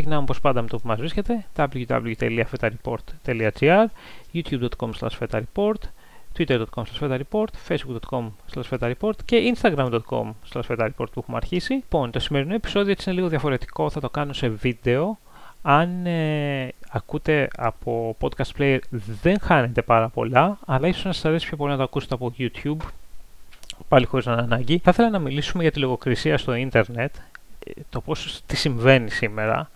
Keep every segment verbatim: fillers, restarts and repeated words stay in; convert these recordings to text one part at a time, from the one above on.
Ξεκινάμε όπως πάντα με το που μας βρίσκεται, double-u double-u double-u τελεία fetareport τελεία gr, youtube dot com slash fetareport, twitter dot com slash fetareport, facebook dot com slash fetareport και instagram dot com slash fetareport που έχουμε αρχίσει. Λοιπόν, το σημερινό επεισόδιο έτσι είναι λίγο διαφορετικό, θα το κάνω σε βίντεο. Αν ε, ακούτε από podcast player δεν χάνετε πάρα πολλά, αλλά ίσως να σας αρέσει πιο πολύ να το ακούσετε από YouTube, πάλι χωρίς να είναι ανάγκη. Θα ήθελα να μιλήσουμε για τη λογοκρισία στο ίντερνετ, το πώς τι συμβαίνει σήμερα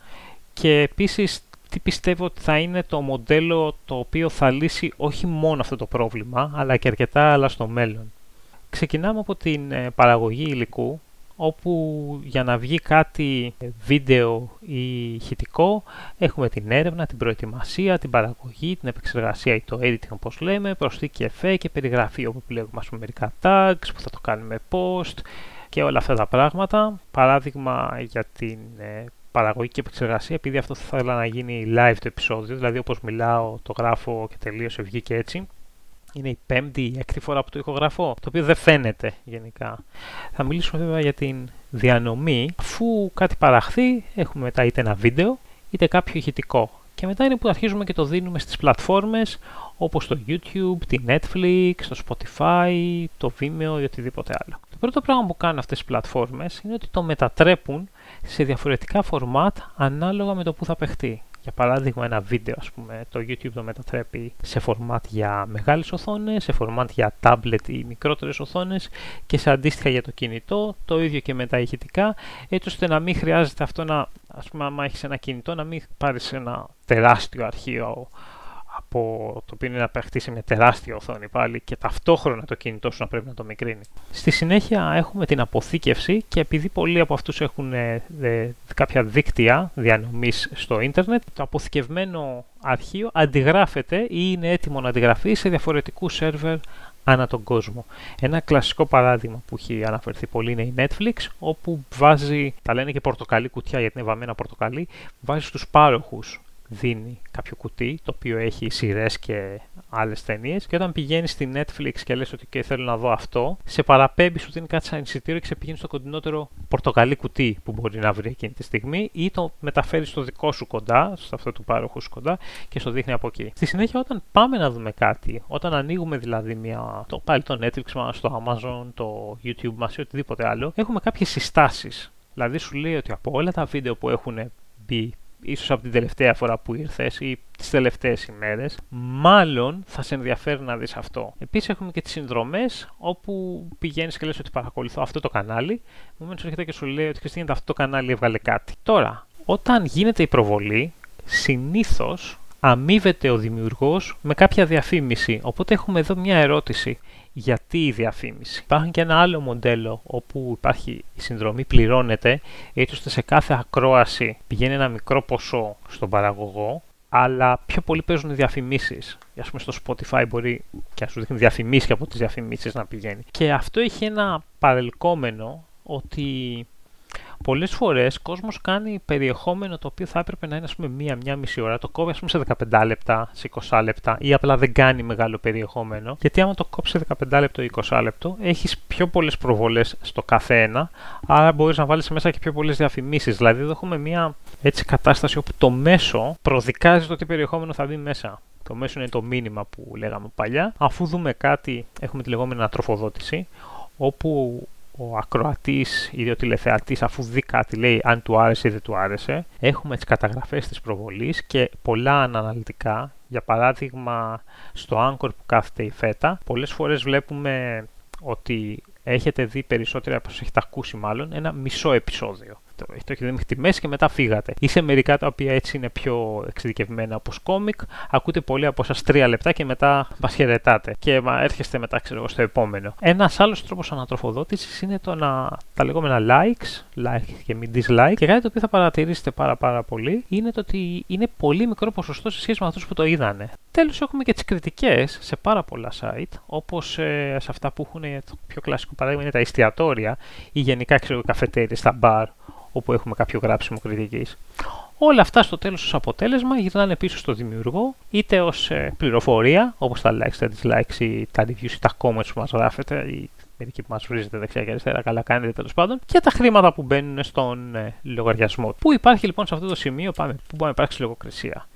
και επίσης τι πιστεύω ότι θα είναι το μοντέλο το οποίο θα λύσει όχι μόνο αυτό το πρόβλημα, αλλά και αρκετά άλλα στο μέλλον. Ξεκινάμε από την ε, παραγωγή υλικού, όπου για να βγει κάτι βίντεο ή ηχητικό έχουμε την έρευνα, την προετοιμασία, την παραγωγή, την επεξεργασία ή το editing όπως λέμε, προσθήκη εφέ και περιγραφή όπου επιλέγουμε ας πούμε μερικά tags που θα το κάνουμε post και όλα αυτά τα πράγματα. Παράδειγμα για την ε, παραγωγή και επεξεργασία, επειδή αυτό θα ήθελα να γίνει live το επεισόδιο, δηλαδή όπως μιλάω το γράφω και τελείωσε, βγήκε έτσι. Είναι η πέμπτη ή έκτη φορά που το ηχογραφώ, το οποίο δεν φαίνεται γενικά. Θα μιλήσουμε βέβαια για την διανομή. Αφού κάτι παραχθεί, έχουμε μετά είτε ένα βίντεο, είτε κάποιο ηχητικό. Και μετά είναι που αρχίζουμε και το δίνουμε στις πλατφόρμες, όπως το YouTube, τη Netflix, το Spotify, το Vimeo ή οτιδήποτε άλλο. Το πρώτο πράγμα που κάνουν αυτές τις πλατφόρμες είναι ότι το μετατρέπουν σε διαφορετικά format ανάλογα με το που θα παιχτεί. Για παράδειγμα ένα βίντεο, ας πούμε, το YouTube το μετατρέπει σε φορμάτ για μεγάλες οθόνες, σε φορμάτ για tablet ή μικρότερες οθόνες και σε αντίστοιχα για το κινητό, το ίδιο και με τα ηχητικά, έτσι ώστε να μην χρειάζεται αυτό να, ας πούμε, άμα έχεις ένα κινητό, να μην πάρεις ένα τεράστιο αρχείο από το οποίο είναι να παιχτεί σε μια τεράστια οθόνη πάλι και ταυτόχρονα το κινητό σου να πρέπει να το μικρύνει. Στη συνέχεια έχουμε την αποθήκευση και επειδή πολλοί από αυτούς έχουν ε, ε, κάποια δίκτυα διανομής στο ίντερνετ, το αποθηκευμένο αρχείο αντιγράφεται ή είναι έτοιμο να αντιγραφεί σε διαφορετικούς σερβερ ανά τον κόσμο. Ένα κλασικό παράδειγμα που έχει αναφερθεί πολύ είναι η Netflix, όπου βάζει, τα λένε και πορτοκαλί κουτιά γιατί είναι βαμμένα πορτοκαλί, βάζει στους πάροχους. Δίνει κάποιο κουτί το οποίο έχει σειρές και άλλες ταινίες, και όταν πηγαίνεις στη Netflix και λες ότι και θέλω να δω αυτό, σε παραπέμπει, σου δίνει κάτι σαν εισιτήριο και σε πηγαίνει στο κοντινότερο πορτοκαλί κουτί που μπορεί να βρει εκείνη τη στιγμή, ή το μεταφέρει στο δικό σου κοντά, σε αυτό του πάροχου σου κοντά, και στο δείχνει από εκεί. Στη συνέχεια, όταν πάμε να δούμε κάτι, όταν ανοίγουμε δηλαδή μια, το, πάλι το Netflix μας, το Amazon, το YouTube μας ή οτιδήποτε άλλο, έχουμε κάποιες συστάσεις. Δηλαδή σου λέει ότι από όλα τα βίντεο που έχουν μπει, ίσως από την τελευταία φορά που ήρθες ή τις τελευταίες ημέρες, μάλλον θα σε ενδιαφέρει να δεις αυτό. Επίσης έχουμε και τις συνδρομές, όπου πηγαίνεις και λες ότι παρακολουθώ αυτό το κανάλι, επομένως έρχεται και σου λέει ότι Χριστίνα, αυτό το κανάλι έβγαλε κάτι. Τώρα, όταν γίνεται η προβολή, συνήθως αμείβεται ο δημιουργός με κάποια διαφήμιση, οπότε έχουμε εδώ μια ερώτηση. Γιατί η διαφήμιση. Υπάρχει και ένα άλλο μοντέλο όπου υπάρχει η συνδρομή πληρώνεται, έτσι ώστε σε κάθε ακρόαση πηγαίνει ένα μικρό ποσό στον παραγωγό, αλλά πιο πολύ παίζουν οι διαφημίσεις. Ας πούμε στο Spotify μπορεί και να σου δείχνει διαφημίσεις και από τις διαφημίσεις να πηγαίνει. Και αυτό έχει ένα παρελκόμενο ότι πολλές φορές κόσμος κάνει περιεχόμενο το οποίο θα έπρεπε να είναι ας πούμε μία-μία μισή ώρα, το κόβει ας πούμε σε δεκαπέντε λεπτά, σε είκοσι λεπτά ή απλά δεν κάνει μεγάλο περιεχόμενο, γιατί άμα το κόψει σε δεκαπέντε λεπτό ή είκοσι λεπτό έχεις πιο πολλές προβολές στο καθένα, άρα μπορείς να βάλεις μέσα και πιο πολλές διαφημίσεις. Δηλαδή εδώ έχουμε μία έτσι κατάσταση όπου το μέσο προδικάζει το τι περιεχόμενο θα μπει μέσα. Το μέσο είναι το μήνυμα που λέγαμε παλιά. Αφού δούμε κάτι, έχουμε τη λεγόμενη ανατροφοδότηση, όπου ο ακροατής ή ο τηλεθεατής, αφού δει κάτι, λέει αν του άρεσε ή δεν του άρεσε. Έχουμε τις καταγραφές της προβολής και πολλά αναλυτικά. Για παράδειγμα, στο Anchor που κάθεται η Φέτα, πολλές φορές βλέπουμε ότι έχετε δει περισσότερα από έχετε ακούσει, μάλλον ένα μισό επεισόδιο. Το έχετε δει μέχρι τη μέση και μετά φύγατε. Ή σε μερικά τα οποία έτσι είναι πιο εξειδικευμένα, όπως κόμικ, ακούτε πολλοί από σας τρία λεπτά και μετά μας χαιρετάτε. Και έρχεστε μετά, ξέρω εγώ, στο επόμενο. Ένας άλλος τρόπος ανατροφοδότησης είναι το να, τα λεγόμενα likes, like και μη dislike. Και κάτι το οποίο θα παρατηρήσετε πάρα, πάρα πολύ είναι το ότι είναι πολύ μικρό ποσοστό σε σχέση με αυτούς που το είδανε. Τέλος, έχουμε και τις κριτικές σε πάρα πολλά site, όπως ε, σε αυτά που έχουν, το πιο κλασικό παράδειγμα είναι τα εστιατόρια ή γενικά ξέρω καφετέρια στα μπαρ, όπου έχουμε κάποιο γράψιμο κριτικής. Όλα αυτά στο τέλος ως αποτέλεσμα γυρνάνε πίσω στο δημιουργό, είτε ως ε, πληροφορία, όπως τα likes, τα dislikes ή τα reviews ή τα comments που μας γράφετε ή μερικοί που μας βρίζετε δεξιά και αριστερά, καλά κάνετε τέλος πάντων, και τα χρήματα που μπαίνουν στον ε, λογαριασμό. Πού υπάρχει λοιπόν σε αυτό το σημείο, πάμε, πού μπορεί να υπάρξει λογοκρισία.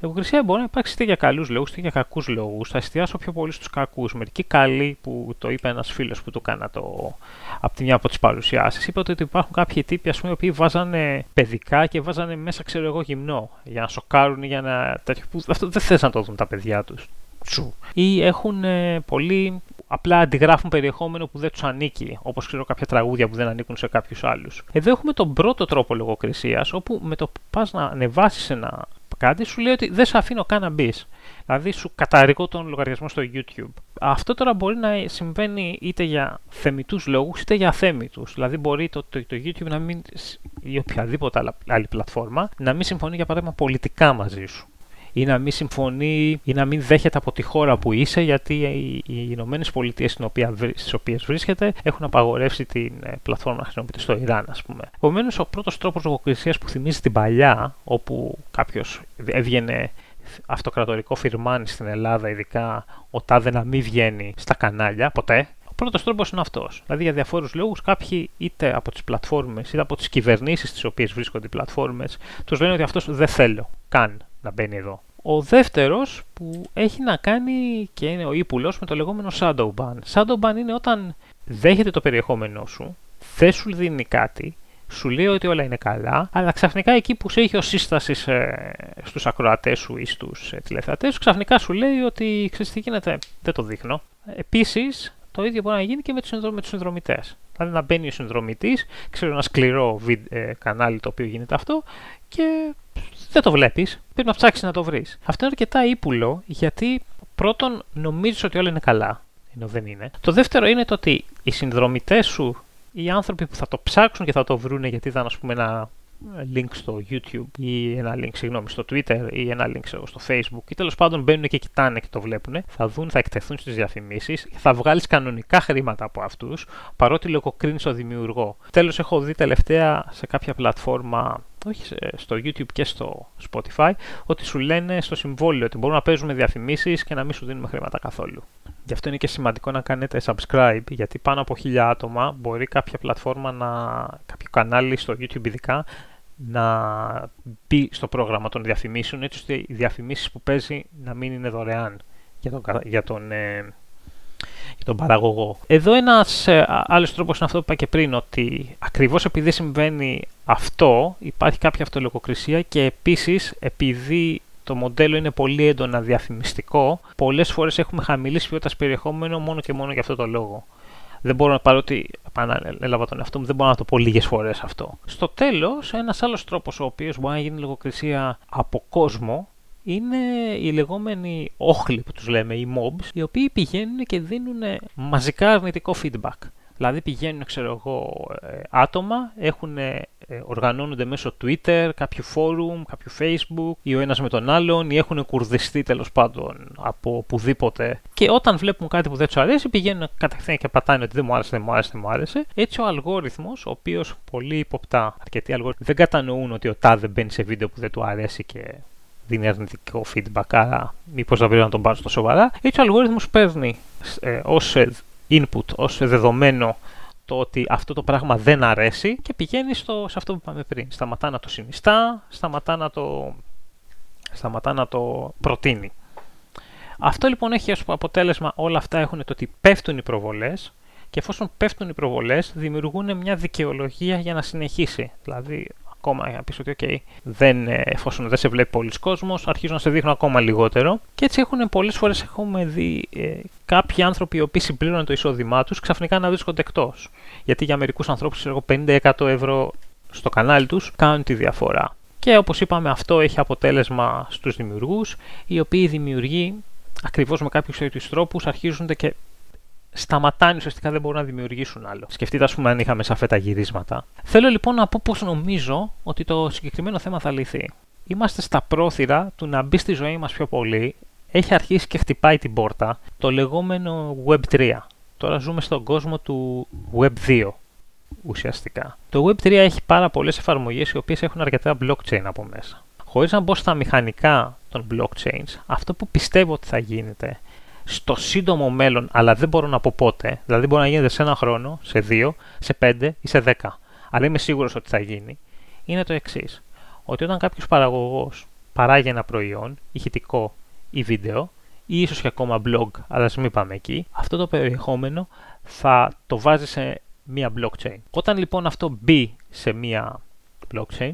Λογοκρισία μπορεί να υπάρξει είτε για καλούς λόγους είτε για κακούς λόγους. Θα εστιάσω πιο πολύ στους κακούς. Μερικοί καλοί, που το είπε ένας φίλος που του κάνα το, από τη μια από τις παρουσιάσεις, είπε ότι υπάρχουν κάποιοι τύποι, ας πούμε, οι οποίοι βάζανε παιδικά και βάζανε μέσα, ξέρω εγώ, γυμνό για να σοκάρουν, για να. Αυτό δεν θες να το δουν τα παιδιά τους. Τσου. Ή έχουν ε, πολύ. Απλά αντιγράφουν περιεχόμενο που δεν τους ανήκει, όπως ξέρω κάποια τραγούδια που δεν ανήκουν σε κάποιους άλλους. Εδώ έχουμε τον πρώτο τρόπο λογοκρισίας, όπου με το που πας να ανεβάσεις ένα κάτι, σου λέει ότι δεν σε αφήνω καν να μπεις. Δηλαδή σου καταρρίγω τον λογαριασμό στο YouTube. Αυτό τώρα μπορεί να συμβαίνει είτε για θεμιτούς λόγους είτε για αθέμιτους. Δηλαδή μπορεί το, το, το YouTube να μην, ή οποιαδήποτε άλλη πλατφόρμα, να μην συμφωνεί για παράδειγμα πολιτικά μαζί σου. Ή να μην συμφωνεί ή να μην δέχεται από τη χώρα που είσαι, γιατί οι Ηνωμένες Πολιτείες στις οποίες βρίσκεται έχουν απαγορεύσει την πλατφόρμα να χρησιμοποιείται στο Ιράν, ας πούμε. Επομένως, ο πρώτος τρόπος λογοκρισίας που θυμίζει την παλιά, όπου κάποιος έβγαινε αυτοκρατορικό φιρμάνι στην Ελλάδα, ειδικά ο τάδε να μην βγαίνει στα κανάλια ποτέ. Ο πρώτος τρόπος είναι αυτός. Δηλαδή, για διαφόρους λόγους, κάποιοι είτε από τις πλατφόρμες είτε από τις κυβερνήσεις στις οποίες βρίσκονται οι πλατφόρμες, τους λένε ότι αυτός δεν θέλω καν να μπαίνει εδώ. Ο δεύτερος, που έχει να κάνει και είναι ο ύπουλος, με το λεγόμενο shadow ban. Shadow ban είναι όταν δέχεται το περιεχόμενό σου, δεν σου δίνει κάτι, σου λέει ότι όλα είναι καλά, αλλά ξαφνικά εκεί που σε έχει ως σύσταση στους ακροατές σου ή στους τηλεθεατές σου, ξαφνικά σου λέει ότι ξέρεις τι γίνεται, δεν το δείχνω. Επίσης, το ίδιο μπορεί να γίνει και με τους συνδρομητές. Δηλαδή να μπαίνει ο συνδρομητής, ξέρω ένα σκληρό κανάλι το οποίο γίνεται αυτό και δεν το βλέπεις, πρέπει να ψάξεις να το βρεις. Αυτό είναι αρκετά ύπουλο, γιατί πρώτον νομίζεις ότι όλα είναι καλά, ενώ δεν είναι. Το δεύτερο είναι το ότι οι συνδρομητές σου, οι άνθρωποι που θα το ψάξουν και θα το βρουν, γιατί ήταν ας πούμε ένα link στο YouTube ή ένα link συγγνώμη, στο Twitter ή ένα link στο Facebook ή τέλος πάντων μπαίνουν και κοιτάνε και το βλέπουν, θα δουν, θα εκτεθούν στις διαφημίσεις, θα βγάλεις κανονικά χρήματα από αυτούς, παρότι λογοκρίνεις ο δημιουργό. Τέλος, έχω δει τελευταία σε κάποια πλατφόρμα, όχι στο YouTube και στο Spotify, ότι σου λένε στο συμβόλαιο ότι μπορούμε να παίζουμε διαφημίσεις και να μην σου δίνουμε χρήματα καθόλου. Γι' αυτό είναι και σημαντικό να κάνετε subscribe, γιατί πάνω από χίλια άτομα μπορεί κάποια πλατφόρμα, να, κάποιο κανάλι στο YouTube ειδικά, να μπει στο πρόγραμμα των διαφημίσεων, έτσι ώστε οι διαφημίσεις που παίζει να μην είναι δωρεάν για τον, για τον, ε, για τον παραγωγό. Εδώ ένας ε, άλλος τρόπος είναι αυτό που είπα και πριν, ότι ακριβώς επειδή συμβαίνει αυτό, υπάρχει κάποια αυτολογοκρισία, και επίσης επειδή το μοντέλο είναι πολύ έντονα διαφημιστικό, πολλές φορές έχουμε χαμηλή ποιότητα περιεχόμενο μόνο και μόνο για αυτό το λόγο. Δεν μπορώ, παρότι έλαβα τον εαυτό μου, δεν μπορώ να το πω λίγες φορές αυτό. Στο τέλος, ένας άλλος τρόπος ο οποίος μπορεί να γίνει λογοκρισία από κόσμο είναι οι λεγόμενοι όχλοι που τους λέμε, οι mobs, οι οποίοι πηγαίνουν και δίνουν μαζικά αρνητικό feedback. Δηλαδή πηγαίνουν, ξέρω εγώ, άτομα, έχουν, οργανώνονται μέσω Twitter, κάποιου forum, κάποιου Facebook, ή ο ένας με τον άλλον, ή έχουν κουρδιστεί τέλος πάντων από οπουδήποτε. Και όταν βλέπουν κάτι που δεν τους αρέσει, πηγαίνουν κατευθείαν και πατάνε ότι δεν μου άρεσε, δεν μου άρεσε, δεν μου άρεσε. Έτσι ο αλγόριθμος, ο οποίος πολύ υποπτά, αρκετοί αλγόριθμοι δεν κατανοούν ότι ο τάδε μπαίνει σε βίντεο που δεν του αρέσει και δίνει αρνητικό feedback, άρα μήπως θα βρει να τον πάρουν στο σοβαρά. Έτσι ο αλγόριθμος παίρνει ε, ως input, ως δεδομένο το ότι αυτό το πράγμα δεν αρέσει και πηγαίνει στο, σε αυτό που είπαμε πριν. Σταματά να το συνιστά, σταματά να το, σταματά να το προτείνει. Αυτό λοιπόν έχει ως αποτέλεσμα, όλα αυτά έχουν το ότι πέφτουν οι προβολές, και εφόσον πέφτουν οι προβολές δημιουργούν μια δικαιολογία για να συνεχίσει. Δηλαδή ακόμα για να πεις ότι okay, δεν, εφόσον δεν σε βλέπει πολλής κόσμος, αρχίζουν να σε δείχνουν ακόμα λιγότερο, και έτσι έχουν πολλές φορές, έχουμε δει ε, κάποιοι άνθρωποι οι οποίοι συμπλήρωναν το εισόδημά τους ξαφνικά να βρίσκονται εκτός, γιατί για μερικούς ανθρώπους πενήντα εκατό ευρώ στο κανάλι τους κάνουν τη διαφορά, και όπως είπαμε αυτό έχει αποτέλεσμα στους δημιουργούς, οι οποίοι δημιουργοί ακριβώς με κάποιους τέτοιους τρόπους αρχίζουν και σταματάνε, ουσιαστικά δεν μπορούν να δημιουργήσουν άλλο. Σκεφτείτε, ας πούμε, αν είχαμε σαφέτα τα γυρίσματα. Θέλω λοιπόν να πω πώς νομίζω ότι το συγκεκριμένο θέμα θα λυθεί. Είμαστε στα πρόθυρα του να μπει στη ζωή μας πιο πολύ. Έχει αρχίσει και χτυπάει την πόρτα το λεγόμενο Web τρία. Τώρα ζούμε στον κόσμο του Web δύο ουσιαστικά. Το Web τρία έχει πάρα πολλές εφαρμογές οι οποίες έχουν αρκετά blockchain από μέσα. Χωρίς να μπω στα μηχανικά των blockchains, αυτό που πιστεύω ότι θα γίνεται στο σύντομο μέλλον, αλλά δεν μπορώ να πω πότε, δηλαδή μπορεί να γίνεται σε ένα χρόνο, σε δύο, σε πέντε ή σε δέκα, αλλά είμαι σίγουρος ότι θα γίνει, είναι το εξής. Ότι όταν κάποιος παραγωγός παράγει ένα προϊόν, ηχητικό ή βίντεο, ή ίσως και ακόμα blog, αλλά μην πάμε εκεί, αυτό το περιεχόμενο θα το βάζει σε μία blockchain. Όταν λοιπόν αυτό μπει σε μία blockchain,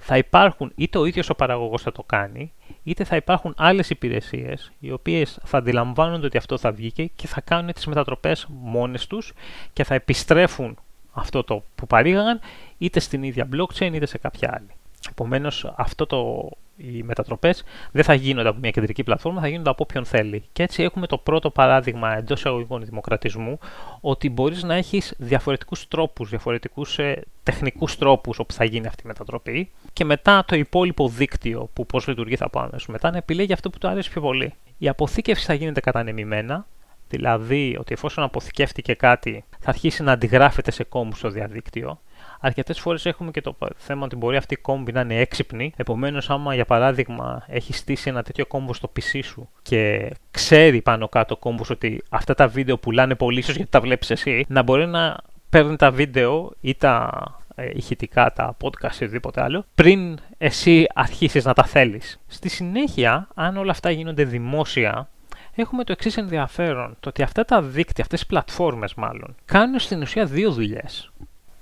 θα υπάρχουν είτε ο ίδιος ο παραγωγός θα το κάνει, είτε θα υπάρχουν άλλες υπηρεσίες οι οποίες θα αντιλαμβάνονται ότι αυτό θα βγήκε και θα κάνουν τις μετατροπές μόνες τους και θα επιστρέφουν αυτό το που παρήγαγαν είτε στην ίδια blockchain είτε σε κάποια άλλη. Επομένως, αυτό το, οι μετατροπές δεν θα γίνονται από μια κεντρική πλατφόρμα, θα γίνονται από όποιον θέλει. Και έτσι έχουμε το πρώτο παράδειγμα εντός εισαγωγικών δημοκρατισμού, ότι μπορείς να έχεις διαφορετικούς τρόπους, διαφορετικούς ε, τεχνικούς τρόπους όπου θα γίνει αυτή η μετατροπή, και μετά το υπόλοιπο δίκτυο που πώς λειτουργεί θα πάμε μετά να επιλέγει αυτό που του αρέσει πιο πολύ. Η αποθήκευση θα γίνεται κατανεμημένα, δηλαδή ότι εφόσον αποθηκεύτηκε κάτι θα αρχίσει να αντιγράφεται σε κόμμους στο διαδίκτυο. Αρκετές φορές έχουμε και το θέμα ότι μπορεί αυτή η κόμπη να είναι έξυπνη. Επομένως, άμα για παράδειγμα έχει στήσει ένα τέτοιο κόμπο στο πι σι σου και ξέρει πάνω κάτω ο κόμπος ότι αυτά τα βίντεο πουλάνε πολύ, ίσως γιατί τα βλέπεις εσύ, να μπορεί να παίρνει τα βίντεο ή τα ε, ηχητικά, τα podcast ή οτιδήποτε άλλο, πριν εσύ αρχίσεις να τα θέλεις. Στη συνέχεια, αν όλα αυτά γίνονται δημόσια, έχουμε το εξής ενδιαφέρον, το ότι αυτά τα δίκτυα, αυτές οι πλατφόρμες μάλλον, κάνουν στην ουσία δύο δουλειές.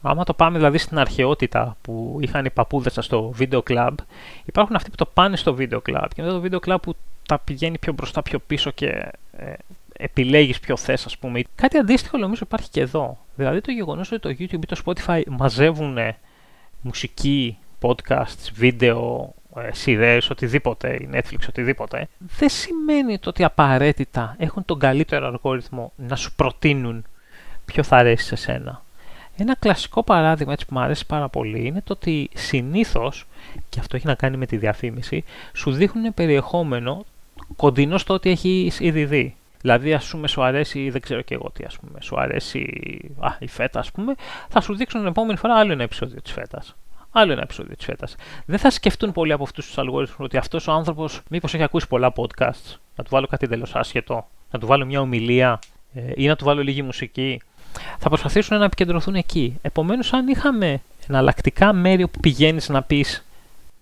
Άμα το πάμε δηλαδή στην αρχαιότητα που είχαν οι παππούδες σας στο βίντεο κλαμπ, υπάρχουν αυτοί που το πάνε στο βίντεο κλαμπ και μετά το βίντεο κλαμπ που τα πηγαίνει πιο μπροστά, πιο πίσω και ε, επιλέγεις ποιο θες, ας πούμε. Κάτι αντίστοιχο νομίζω υπάρχει και εδώ. Δηλαδή το γεγονός ότι το YouTube ή το Spotify μαζεύουν μουσική, podcasts, βίντεο, ε, σειρές, οτιδήποτε, Netflix, οτιδήποτε, δεν σημαίνει ότι απαραίτητα έχουν τον καλύτερο αλγόριθμο να σου προτείνουν ποιο θα αρέσει σε σένα. Ένα κλασικό παράδειγμα έτσι που μου αρέσει πάρα πολύ είναι το ότι συνήθως, και αυτό έχει να κάνει με τη διαφήμιση, σου δείχνουν περιεχόμενο κοντινό στο ότι έχεις ήδη δει. Δηλαδή, ας πούμε, σου αρέσει, δεν ξέρω και εγώ τι, ας πούμε, σου αρέσει α, η φέτα, ας πούμε, θα σου δείξουν την επόμενη φορά άλλο ένα επεισόδιο της φέτας. Άλλο ένα επεισόδιο της φέτας. Δεν θα σκεφτούν πολλοί από αυτούς τους αλγόριθμους ότι αυτός ο άνθρωπος μήπως έχει ακούσει πολλά podcasts, να του βάλω κάτι εντελώς άσχετο, να του βάλω μια ομιλία ή να του βάλω λίγη μουσική. Θα προσπαθήσουν να επικεντρωθούν εκεί. Επομένως, αν είχαμε εναλλακτικά μέρη όπου πηγαίνεις να πεις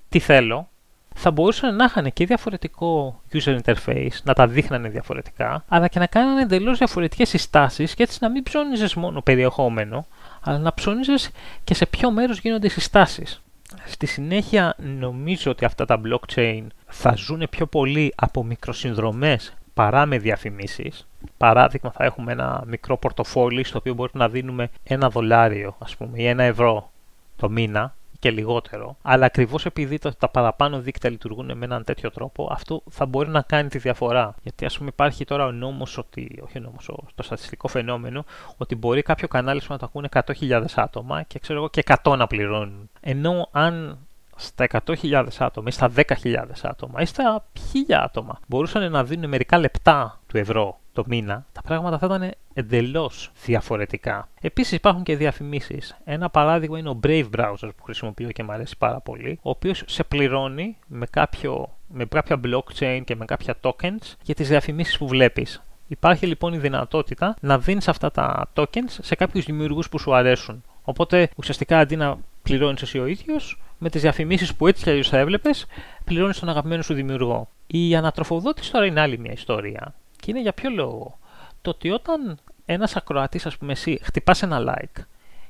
τι θέλω, θα μπορούσαν να είχαν και διαφορετικό user interface, να τα δείχνανε διαφορετικά, αλλά και να κάνανε εντελώς διαφορετικές συστάσεις και έτσι να μην ψώνιζες μόνο περιεχόμενο, αλλά να ψώνιζες και σε ποιο μέρος γίνονται οι συστάσεις. Στη συνέχεια, νομίζω ότι αυτά τα blockchain θα ζουν πιο πολύ από μικροσυνδρομές παρά με διαφημίσεις. Παράδειγμα, θα έχουμε ένα μικρό πορτοφόλι στο οποίο μπορούμε να δίνουμε ένα δολάριο, ας πούμε, ή ένα ευρώ το μήνα και λιγότερο. Αλλά ακριβώς επειδή τα παραπάνω δίκτυα λειτουργούν με έναν τέτοιο τρόπο, αυτό θα μπορεί να κάνει τη διαφορά. Γιατί, ας πούμε, υπάρχει τώρα ο νόμος, ότι, όχι ο νόμος, το στατιστικό φαινόμενο, ότι μπορεί κάποιο κανάλι να το ακούνε εκατό χιλιάδες άτομα και ξέρω εγώ και εκατό να πληρώνουν. Ενώ αν στα εκατό χιλιάδες άτομα ή στα δέκα χιλιάδες άτομα ή στα χίλια άτομα μπορούσαν να δίνουν μερικά λεπτά του ευρώ το μήνα, τα πράγματα θα ήταν εντελώς διαφορετικά. Επίσης υπάρχουν και διαφημίσεις. Ένα παράδειγμα είναι ο Brave Browser που χρησιμοποιώ και μου αρέσει πάρα πολύ, ο οποίος σε πληρώνει με, κάποιο, με κάποια blockchain και με κάποια tokens για τις διαφημίσεις που βλέπεις. Υπάρχει λοιπόν η δυνατότητα να δίνεις αυτά τα tokens σε κάποιους δημιουργούς που σου αρέσουν. Οπότε ουσιαστικά αντί να πληρώνεις εσύ ο ίδιος, με τις διαφημίσεις που έτσι κι αλλιώς θα έβλεπες, πληρώνεις τον αγαπημένο σου δημιουργό. Η ανατροφοδότηση τώρα είναι άλλη μια ιστορία. Και είναι για ποιο λόγο. Το ότι όταν ένας ακροατής, ας πούμε, εσύ χτυπάς ένα like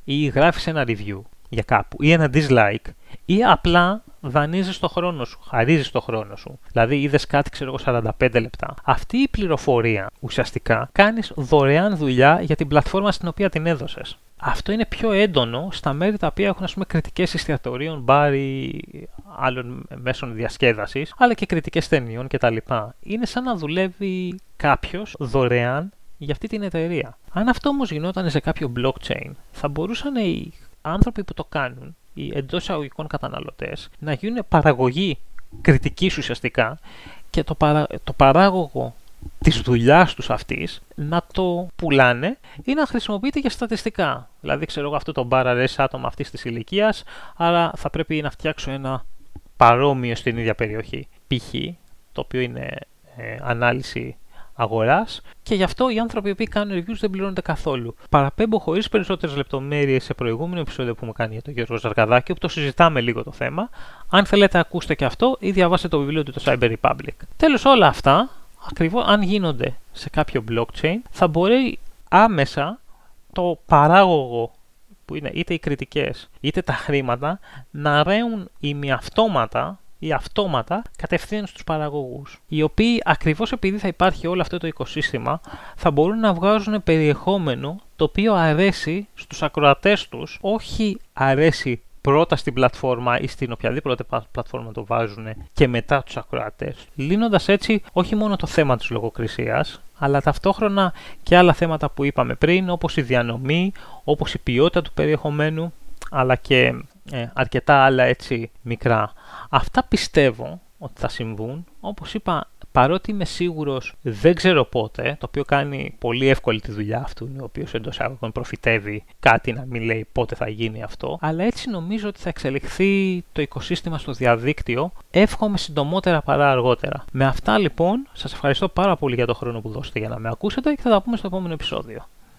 ή γράφεις ένα review για κάπου ή ένα dislike ή απλά δανείζεις το χρόνο σου, χαρίζεις το χρόνο σου. Δηλαδή είδες κάτι, ξέρω εγώ, σαράντα πέντε λεπτά. Αυτή η πληροφορία ουσιαστικά κάνεις δωρεάν δουλειά για την πλατφόρμα στην οποία την έδωσες. Αυτό είναι πιο έντονο στα μέρη τα οποία έχουν, ας πούμε, κριτικές εστιατορίων, μπάρ ή άλλων μέσων διασκέδασης, αλλά και κριτικές ταινιών κτλ. Είναι σαν να δουλεύει κάποιος δωρεάν για αυτή την εταιρεία. Αν αυτό όμως γινόταν σε κάποιο blockchain, θα μπορούσαν οι άνθρωποι που το κάνουν, οι εντός εισαγωγικών καταναλωτές, να γίνουν παραγωγή κριτικής ουσιαστικά και το, παρα... το παράγωγο της δουλειάς τους αυτής να το πουλάνε ή να χρησιμοποιείται για στατιστικά. Δηλαδή, ξέρω εγώ, αυτό το μπαρ αρέσει άτομα αυτής της ηλικίας, άρα θα πρέπει να φτιάξω ένα παρόμοιο στην ίδια περιοχή. Π.χ. το οποίο είναι ε, ανάλυση αγοράς και γι' αυτό οι άνθρωποι που κάνουν reviews δεν πληρώνονται καθόλου. Παραπέμπω χωρίς περισσότερες λεπτομέρειες σε προηγούμενο επεισόδιο που μου κάνει για τον Γιώργο Ζαργαδάκη, όπου το συζητάμε λίγο το θέμα. Αν θέλετε, ακούστε και αυτό ή διαβάστε το βιβλίο του το Cyber Republic. Τέλος, όλα αυτά, ακριβώς αν γίνονται σε κάποιο blockchain, θα μπορεί άμεσα το παράγωγο, που είναι είτε οι κριτικές είτε τα χρήματα, να ρέουν ημιαυτόματα ή αυτόματα κατευθείαν στους παραγωγούς, οι οποίοι ακριβώς επειδή θα υπάρχει όλο αυτό το οικοσύστημα θα μπορούν να βγάζουν περιεχόμενο το οποίο αρέσει στους ακροατές τους, όχι αρέσει πρώτα στην πλατφόρμα ή στην οποιαδήποτε πλατφόρμα το βάζουν και μετά τους ακροατές, λύνοντας έτσι όχι μόνο το θέμα της λογοκρισίας, αλλά ταυτόχρονα και άλλα θέματα που είπαμε πριν, όπως η διανομή, όπως η ποιότητα του περιεχομένου, αλλά και ε, αρκετά άλλα έτσι μικρά. Αυτά πιστεύω ότι θα συμβούν, όπως είπα, παρότι είμαι σίγουρος δεν ξέρω πότε, το οποίο κάνει πολύ εύκολη τη δουλειά αυτού, ο οποίος εντός αγωγών προφητεύει κάτι να μην λέει πότε θα γίνει αυτό, αλλά έτσι νομίζω ότι θα εξελιχθεί το οικοσύστημα στο διαδίκτυο, εύχομαι συντομότερα παρά αργότερα. Με αυτά λοιπόν, σας ευχαριστώ πάρα πολύ για τον χρόνο που δώσετε για να με ακούσετε και θα τα πούμε στο επόμενο επεισόδιο.